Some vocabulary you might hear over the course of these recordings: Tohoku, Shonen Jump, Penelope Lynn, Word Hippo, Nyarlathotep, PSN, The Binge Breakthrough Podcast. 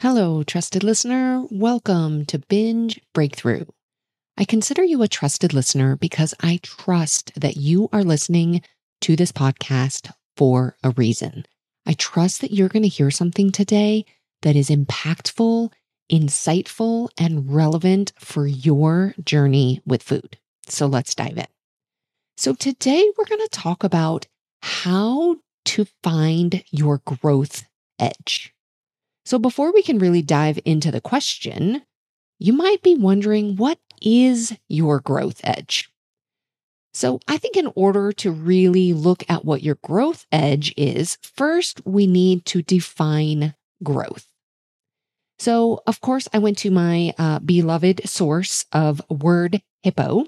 Hello, trusted listener. Welcome to Binge Breakthrough. I consider you a trusted listener because I trust that you are listening to this podcast for a reason. I trust that you're going to hear something today that is impactful, insightful, and relevant for your journey with food. So let's dive in. So today we're going to talk about how to find your growth edge. So before we can really dive into the question, you might be wondering, what is your growth edge? So I think in order to really look at what your growth edge is, first we need to define growth. So of course, I went to my beloved source of Word Hippo.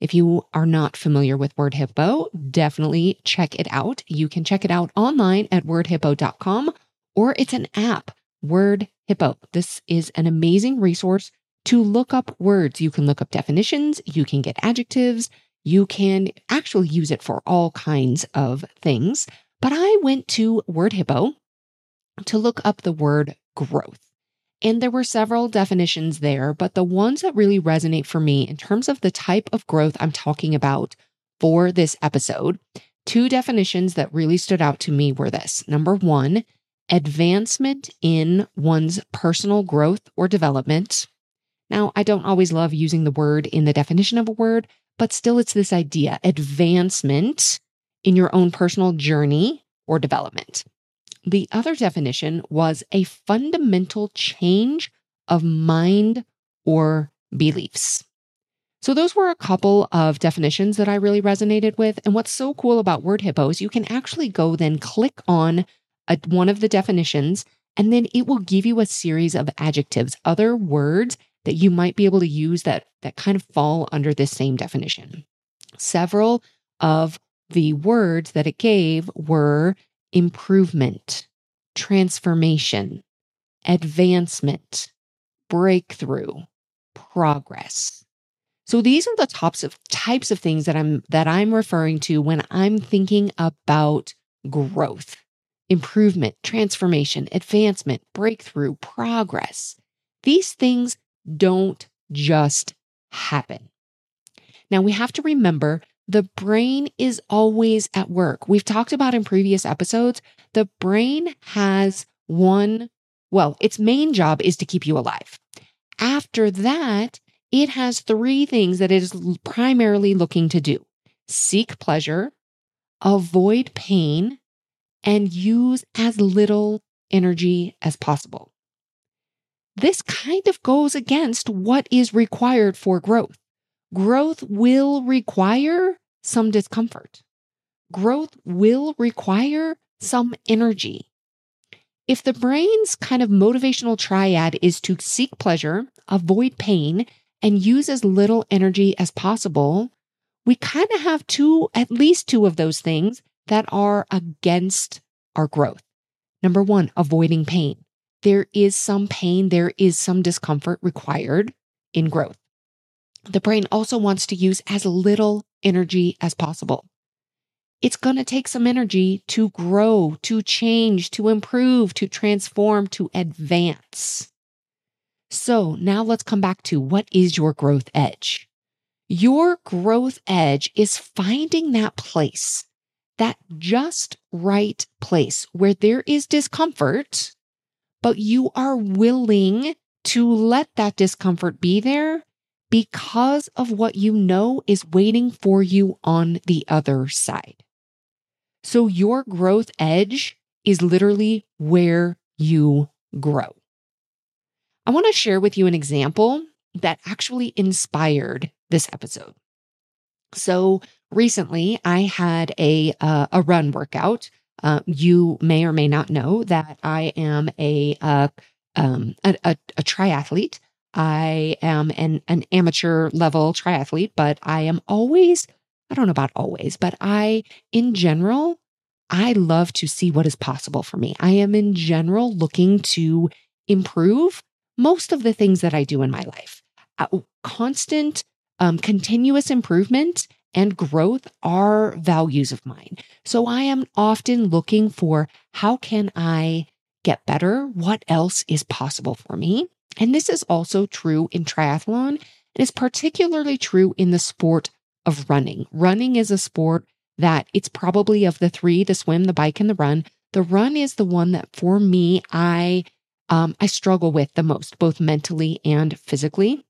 If you are not familiar with Word Hippo, definitely check it out. You can check it out online at wordhippo.com, or it's an app. Word Hippo. This is an amazing resource to look up words. You can look up definitions, you can get adjectives, you can actually use it for all kinds of things. But I went to Word Hippo to look up the word growth. And there were several definitions there, but the ones that really resonate for me in terms of the type of growth I'm talking about for this episode, two definitions that really stood out to me were this. Number one, advancement in one's personal growth or development. Now, I don't always love using the word in the definition of a word, but still it's this idea, advancement in your own personal journey or development. The other definition was a fundamental change of mind or beliefs. So those were a couple of definitions that I really resonated with. And what's so cool about Word Hippo is you can actually go then click on one of the definitions, and then it will give you a series of adjectives, other words that you might be able to use that kind of fall under this same definition. Several of the words that it gave were improvement, transformation, advancement, breakthrough, progress. So these are the types of things that I'm referring to when I'm thinking about growth. Improvement, transformation, advancement, breakthrough, progress. These things don't just happen. Now, we have to remember the brain is always at work. We've talked about in previous episodes, the brain has its main job is to keep you alive. After that, it has three things that it is primarily looking to do: seek pleasure, avoid pain, and use as little energy as possible. This kind of goes against what is required for growth. Growth will require some discomfort. Growth will require some energy. If the brain's kind of motivational triad is to seek pleasure, avoid pain, and use as little energy as possible, we kind of have at least two of those things that are against our growth. Number one, avoiding pain. There is some pain, there is some discomfort required in growth. The brain also wants to use as little energy as possible. It's going to take some energy to grow, to change, to improve, to transform, to advance. So now let's come back to, what is your growth edge? Your growth edge is finding that place, that just right place where there is discomfort, but you are willing to let that discomfort be there because of what you know is waiting for you on the other side. So your growth edge is literally where you grow. I want to share with you an example that actually inspired this episode. So recently, I had a run workout. You may or may not know that I am a triathlete. I am an amateur level triathlete, but I am always, I don't know about always, but I love to see what is possible for me. I am in general looking to improve most of the things that I do in my life. Constant, continuous improvement and growth are values of mine. So I am often looking for how can I get better? What else is possible for me? And this is also true in triathlon. It is particularly true in the sport of running. Running is a sport that it's probably of the three, the swim, the bike, and the run. The run is the one that for me, I struggle with the most, both mentally and physically.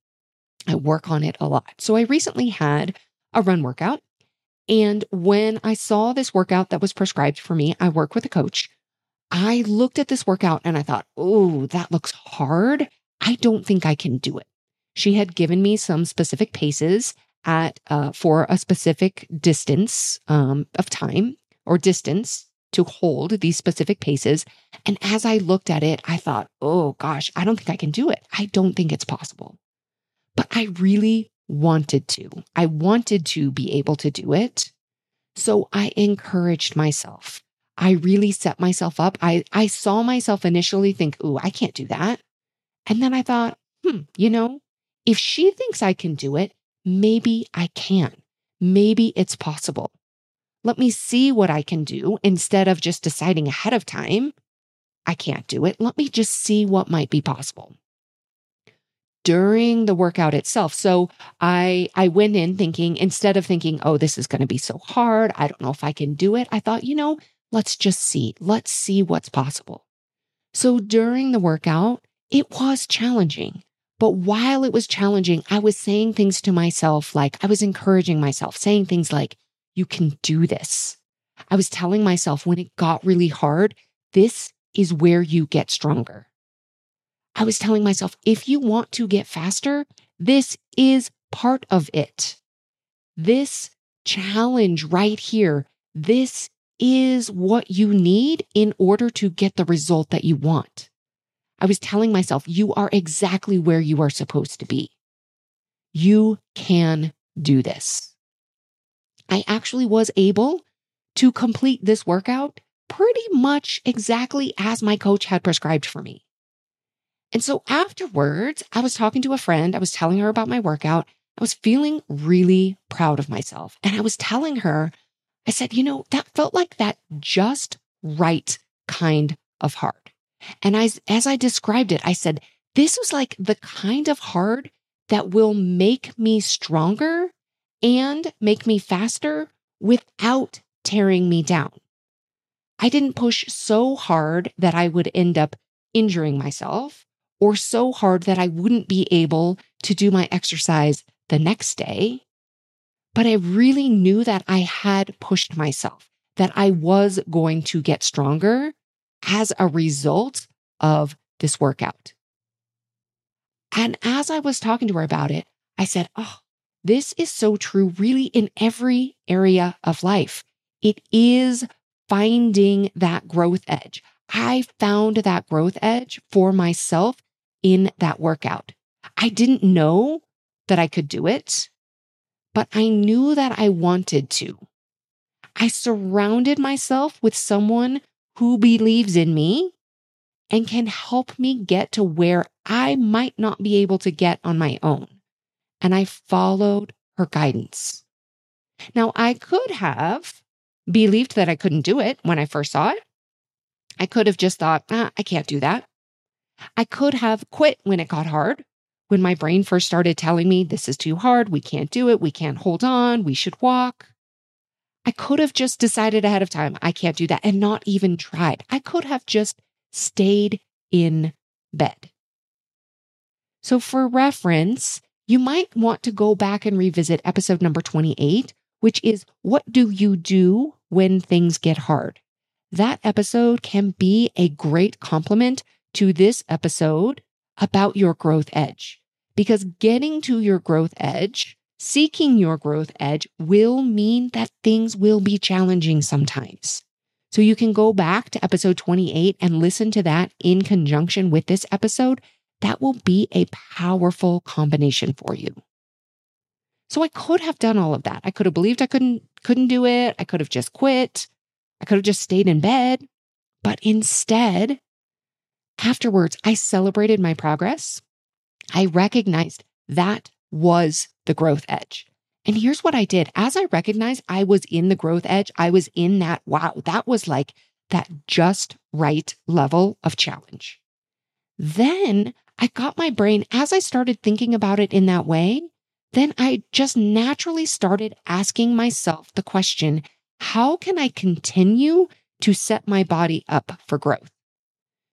I work on it a lot. So I recently had a run workout. And when I saw this workout that was prescribed for me, I work with a coach. I looked at this workout and I thought, oh, that looks hard. I don't think I can do it. She had given me some specific paces for a specific distance of time or distance to hold these specific paces. And as I looked at it, I thought, oh gosh, I don't think I can do it. I don't think it's possible. But I really wanted to. I wanted to be able to do it. So I encouraged myself. I really set myself up. I saw myself initially think, ooh, I can't do that. And then I thought, if she thinks I can do it, maybe I can. Maybe it's possible. Let me see what I can do instead of just deciding ahead of time, I can't do it. Let me just see what might be possible. During the workout itself. So I went in thinking, instead of thinking, oh, this is going to be so hard. I don't know if I can do it. I thought, let's just see. Let's see what's possible. So during the workout, it was challenging. But while it was challenging, I was saying things to myself, like I was encouraging myself, saying things like, you can do this. I was telling myself when it got really hard, this is where you get stronger. I was telling myself, if you want to get faster, this is part of it. This challenge right here, this is what you need in order to get the result that you want. I was telling myself, you are exactly where you are supposed to be. You can do this. I actually was able to complete this workout pretty much exactly as my coach had prescribed for me. And so afterwards, I was talking to a friend. I was telling her about my workout. I was feeling really proud of myself. And I was telling her, I said, that felt like that just right kind of hard. And as I described it, I said, this was like the kind of hard that will make me stronger and make me faster without tearing me down. I didn't push so hard that I would end up injuring myself, or so hard that I wouldn't be able to do my exercise the next day. But I really knew that I had pushed myself, that I was going to get stronger as a result of this workout. And as I was talking to her about it, I said, oh, this is so true, really, in every area of life. It is finding that growth edge. I found that growth edge for myself in that workout. I didn't know that I could do it, but I knew that I wanted to. I surrounded myself with someone who believes in me and can help me get to where I might not be able to get on my own. And I followed her guidance. Now, I could have believed that I couldn't do it when I first saw it. I could have just thought, I can't do that. I could have quit when it got hard, when my brain first started telling me, this is too hard, we can't do it, we can't hold on, we should walk. I could have just decided ahead of time, I can't do that, and not even tried. I could have just stayed in bed. So for reference, you might want to go back and revisit episode number 28, which is what do you do when things get hard? That episode can be a great complement to this episode about your growth edge, because getting to your growth edge, seeking your growth edge will mean that things will be challenging sometimes. So you can go back to episode 28 and listen to that in conjunction with this episode. That will be a powerful combination for you. So I could have done all of that. I could have believed I couldn't do it. I could have just quit. I could have just stayed in bed. But instead, afterwards, I celebrated my progress. I recognized that was the growth edge. And here's what I did. As I recognized I was in the growth edge, I was in that, wow, that was like that just right level of challenge. Then I got my brain, as I started thinking about it in that way, then I just naturally started asking myself the question, how can I continue to set my body up for growth?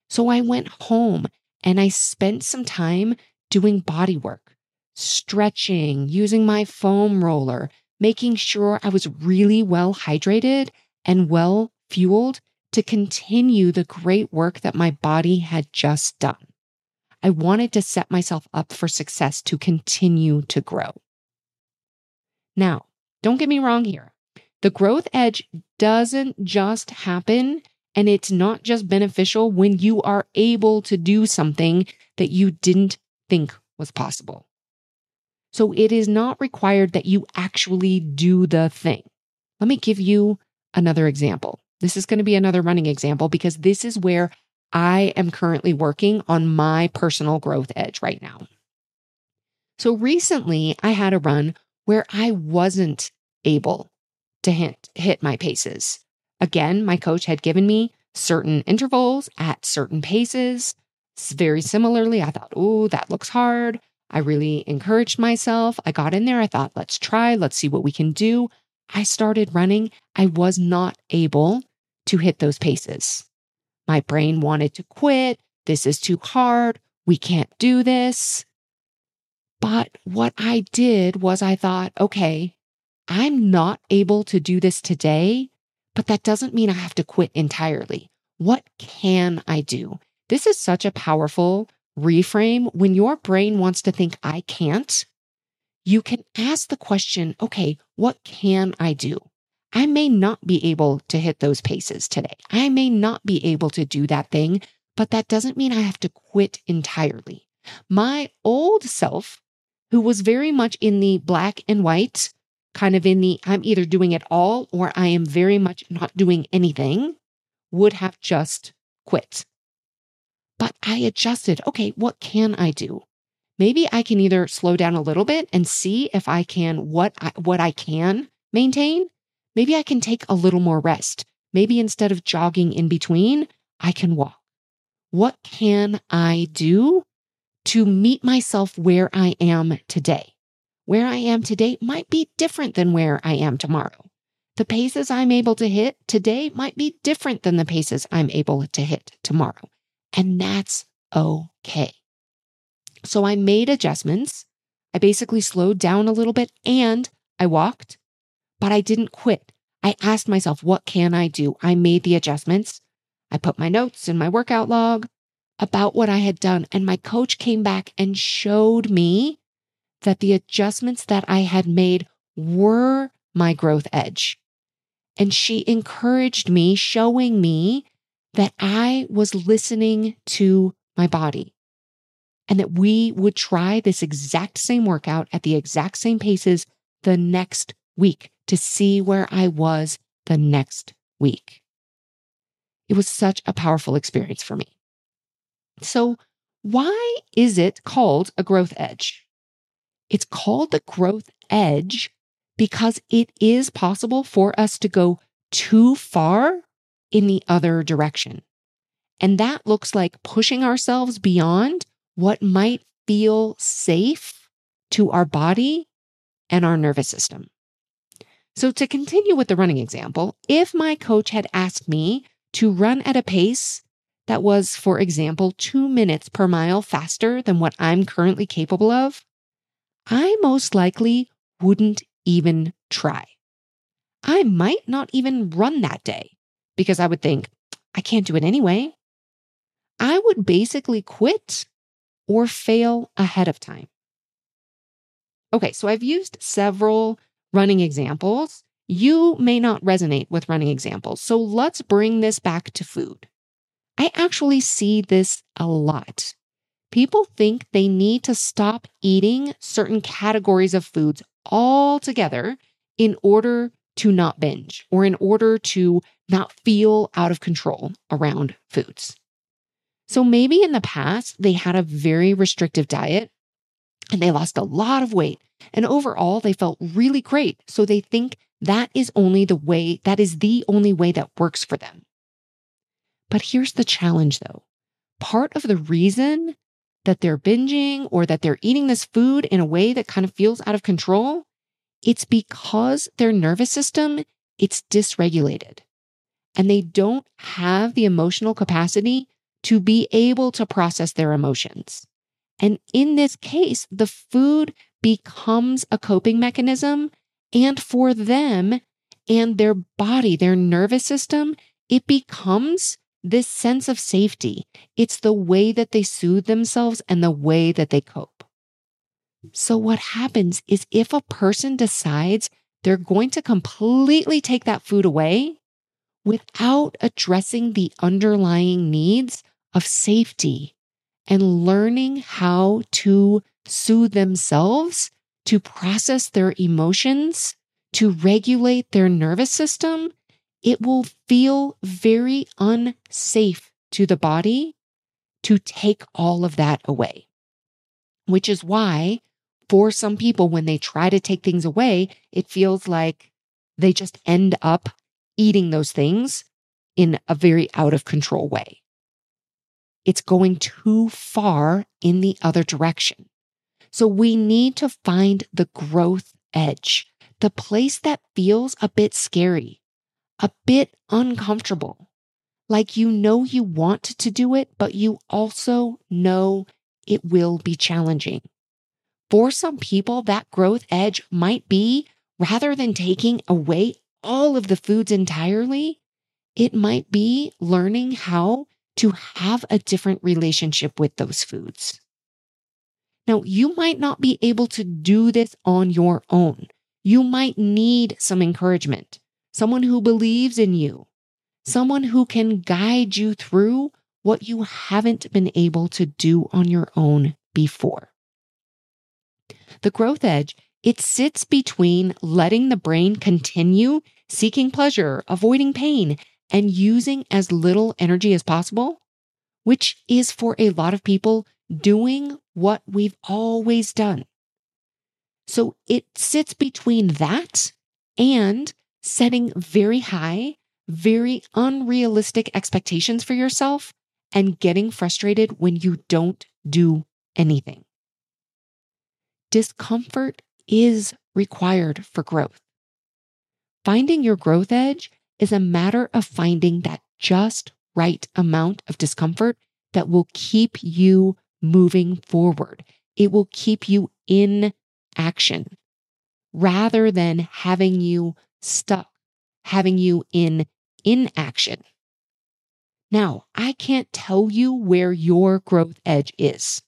So I went home and I spent some time doing body work, stretching, using my foam roller, making sure I was really well hydrated and well fueled to continue the great work that my body had just done. I wanted to set myself up for success to continue to grow. Now, don't get me wrong here. The growth edge doesn't just happen, and it's not just beneficial when you are able to do something that you didn't think was possible. So it is not required that you actually do the thing. Let me give you another example. This is going to be another running example because this is where I am currently working on my personal growth edge right now. So recently I had a run where I wasn't able to hit my paces. Again, my coach had given me certain intervals at certain paces. Very similarly, I thought, oh, that looks hard. I really encouraged myself. I got in there. I thought, let's try. Let's see what we can do. I started running. I was not able to hit those paces. My brain wanted to quit. This is too hard. We can't do this. But what I did was I thought, okay, I'm not able to do this today, but that doesn't mean I have to quit entirely. What can I do? This is such a powerful reframe. When your brain wants to think, I can't, you can ask the question, okay, what can I do? I may not be able to hit those paces today. I may not be able to do that thing, but that doesn't mean I have to quit entirely. My old self, who was very much in the black and white, kind of in the, I'm either doing it all or I am very much not doing anything, would have just quit. But I adjusted. Okay, what can I do? Maybe I can either slow down a little bit and see if I can, what I can maintain. Maybe I can take a little more rest. Maybe instead of jogging in between, I can walk. What can I do to meet myself where I am today? Where I am today might be different than where I am tomorrow. The paces I'm able to hit today might be different than the paces I'm able to hit tomorrow. And that's okay. So I made adjustments. I basically slowed down a little bit and I walked, but I didn't quit. I asked myself, what can I do? I made the adjustments. I put my notes in my workout log about what I had done. And my coach came back and showed me that the adjustments that I had made were my growth edge. And she encouraged me, showing me that I was listening to my body. And that we would try this exact same workout at the exact same paces the next week to see where I was the next week. It was such a powerful experience for me. So why is it called a growth edge? It's called the growth edge because it is possible for us to go too far in the other direction. And that looks like pushing ourselves beyond what might feel safe to our body and our nervous system. So to continue with the running example, if my coach had asked me to run at a pace that was, for example, 2 minutes per mile faster than what I'm currently capable of, I most likely wouldn't even try. I might not even run that day because I would think, I can't do it anyway. I would basically quit or fail ahead of time. Okay, so I've used several running examples. You may not resonate with running examples, so let's bring this back to food. I actually see this a lot. People think they need to stop eating certain categories of foods altogether in order to not binge or in order to not feel out of control around foods. So maybe in the past, they had a very restrictive diet and they lost a lot of weight and overall they felt really great. So they think that is the only way that works for them. But here's the challenge though. Part of the reason that they're binging or that they're eating this food in a way that kind of feels out of control, it's because their nervous system, it's dysregulated and they don't have the emotional capacity to be able to process their emotions. And in this case, the food becomes a coping mechanism. And for them and their body, their nervous system, it becomes this sense of safety. It's the way that they soothe themselves and the way that they cope. So what happens is if a person decides they're going to completely take that food away without addressing the underlying needs of safety and learning how to soothe themselves, to process their emotions, to regulate their nervous system, it will feel very unsafe to the body to take all of that away. Which is why for some people, when they try to take things away, it feels like they just end up eating those things in a very out of control way. It's going too far in the other direction. So we need to find the growth edge, the place that feels a bit scary, a bit uncomfortable, like you know you want to do it, but you also know it will be challenging. For some people, that growth edge might be rather than taking away all of the foods entirely, it might be learning how to have a different relationship with those foods. Now, you might not be able to do this on your own. You might need some encouragement, someone who believes in you, someone who can guide you through what you haven't been able to do on your own before. The growth edge, it sits between letting the brain continue seeking pleasure, avoiding pain, and using as little energy as possible, which is for a lot of people doing what we've always done. So it sits between that and setting very high, very unrealistic expectations for yourself and getting frustrated when you don't do anything. Discomfort is required for growth. Finding your growth edge is a matter of finding that just right amount of discomfort that will keep you moving forward. It will keep you in action rather than having you stuck, having you in inaction. Now, I can't tell you where your growth edge is.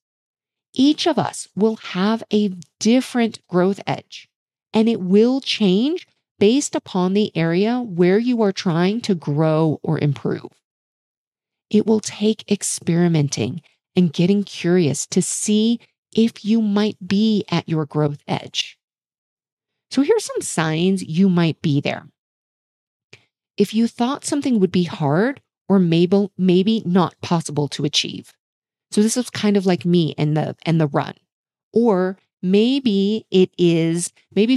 Each of us will have a different growth edge, and it will change based upon the area where you are trying to grow or improve. It will take experimenting and getting curious to see if you might be at your growth edge. So here's some signs you might be there. If you thought something would be hard or maybe not possible to achieve. So this is kind of like me and the run. Or maybe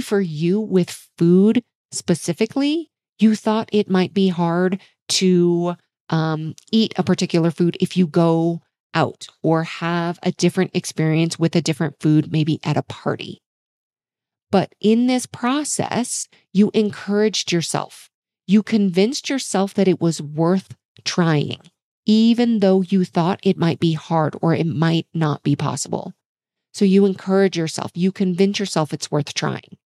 for you with food specifically, you thought it might be hard to eat a particular food if you go out or have a different experience with a different food, maybe at a party. But in this process, you encouraged yourself. You convinced yourself that it was worth trying, even though you thought it might be hard or it might not be possible. So you encourage yourself. You convince yourself it's worth trying.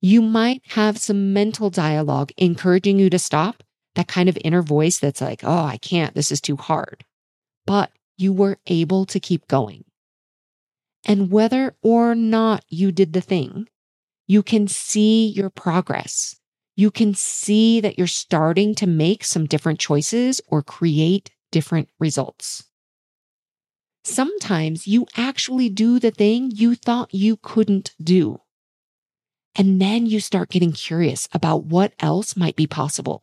You might have some mental dialogue encouraging you to stop, that kind of inner voice that's like, oh, I can't, this is too hard. But you were able to keep going. And whether or not you did the thing, you can see your progress. You can see that you're starting to make some different choices or create different results. Sometimes you actually do the thing you thought you couldn't do. And then you start getting curious about what else might be possible,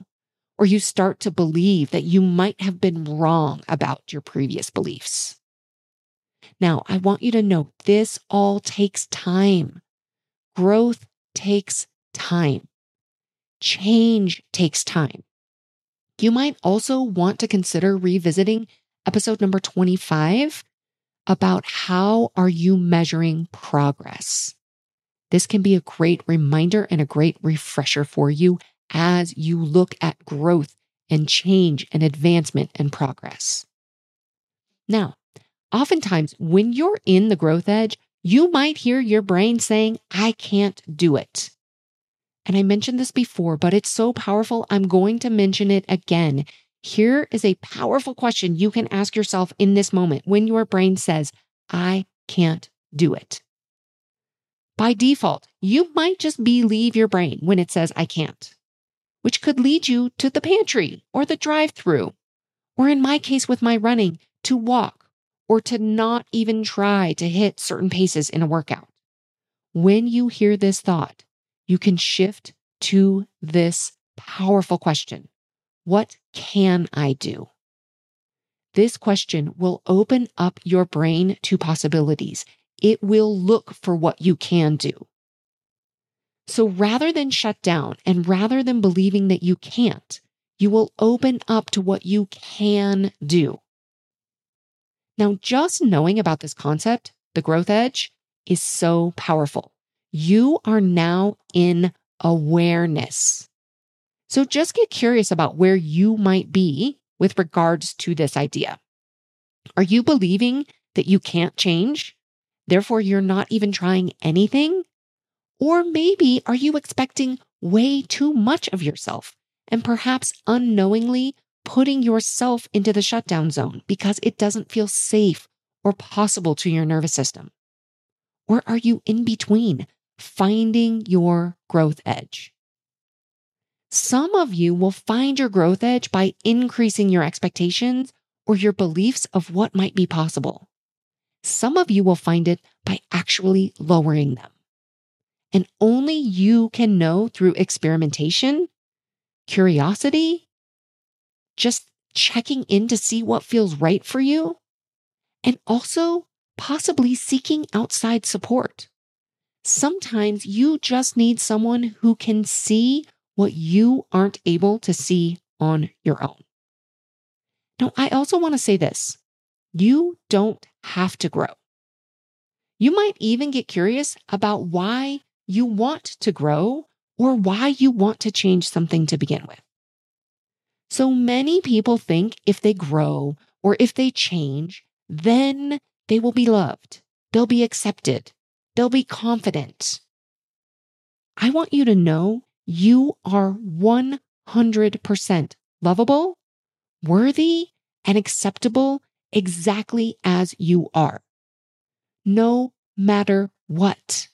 or you start to believe that you might have been wrong about your previous beliefs. Now, I want you to know this all takes time. Growth takes time. Change takes time. You might also want to consider revisiting episode number 25 about how are you measuring progress. This can be a great reminder and a great refresher for you as you look at growth and change and advancement and progress. Now, oftentimes when you're in the growth edge, you might hear your brain saying, I can't do it. And I mentioned this before, but it's so powerful, I'm going to mention it again. Here is a powerful question you can ask yourself in this moment when your brain says, I can't do it. By default, you might just believe your brain when it says, I can't, which could lead you to the pantry or the drive-thru, or in my case with my running, to walk or to not even try to hit certain paces in a workout. When you hear this thought, you can shift to this powerful question. What can I do? This question will open up your brain to possibilities. It will look for what you can do. So rather than shut down and rather than believing that you can't, you will open up to what you can do. Now, just knowing about this concept, the growth edge, is so powerful. You are now in awareness. So just get curious about where you might be with regards to this idea. Are you believing that you can't change? Therefore, you're not even trying anything? Or maybe are you expecting way too much of yourself and perhaps unknowingly putting yourself into the shutdown zone because it doesn't feel safe or possible to your nervous system? Or are you in between, finding your growth edge? Some of you will find your growth edge by increasing your expectations or your beliefs of what might be possible. Some of you will find it by actually lowering them. And only you can know through experimentation, curiosity, just checking in to see what feels right for you, and also possibly seeking outside support. Sometimes you just need someone who can see what you aren't able to see on your own. Now, I also want to say this. You don't have to grow. You might even get curious about why you want to grow or why you want to change something to begin with. So many people think if they grow or if they change, then they will be loved, they'll be accepted, they'll be confident. I want you to know you are 100% lovable, worthy, and acceptable exactly as you are. No matter what.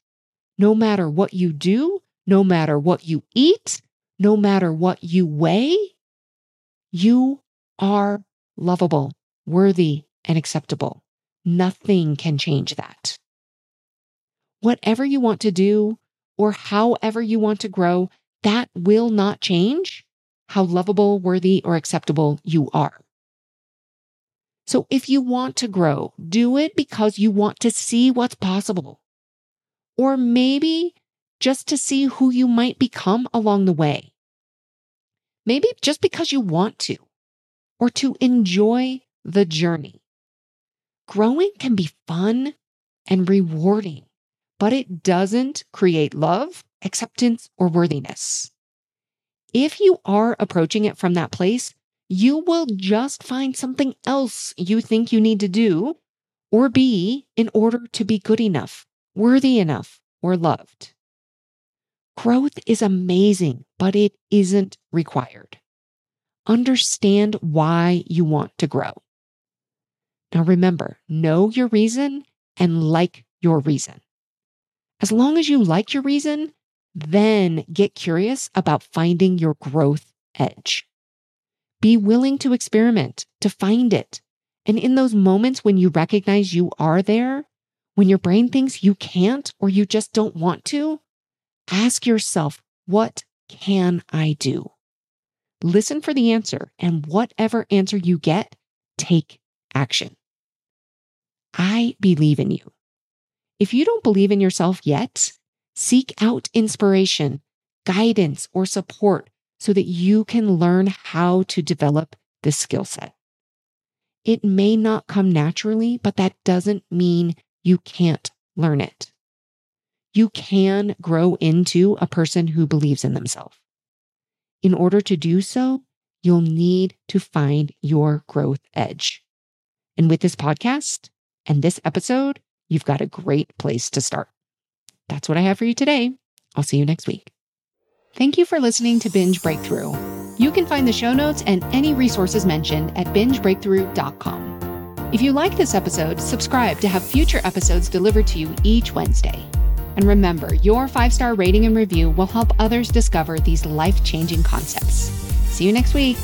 No matter what you do, no matter what you eat, no matter what you weigh, you are lovable, worthy, and acceptable. Nothing can change that. Whatever you want to do or however you want to grow, that will not change how lovable, worthy, or acceptable you are. So if you want to grow, do it because you want to see what's possible, or maybe just to see who you might become along the way. Maybe just because you want to, or to enjoy the journey. Growing can be fun and rewarding, but it doesn't create love, acceptance, or worthiness. If you are approaching it from that place, you will just find something else you think you need to do or B, in order to be good enough, worthy enough, or loved. Growth is amazing, but it isn't required. Understand why you want to grow. Now remember, know your reason and like your reason. As long as you like your reason, then get curious about finding your growth edge. Be willing to experiment, to find it. And in those moments when you recognize you are there, when your brain thinks you can't or you just don't want to, ask yourself, what can I do? Listen for the answer, and whatever answer you get, take action. I believe in you. If you don't believe in yourself yet, seek out inspiration, guidance, or support so that you can learn how to develop this skill set. It may not come naturally, but that doesn't mean you can't learn it. You can grow into a person who believes in themselves. In order to do so, you'll need to find your growth edge. And with this podcast and this episode, you've got a great place to start. That's what I have for you today. I'll see you next week. Thank you for listening to Binge Breakthrough. You can find the show notes and any resources mentioned at bingebreakthrough.com. If you like this episode, subscribe to have future episodes delivered to you each Wednesday. And remember, your 5-star rating and review will help others discover these life-changing concepts. See you next week.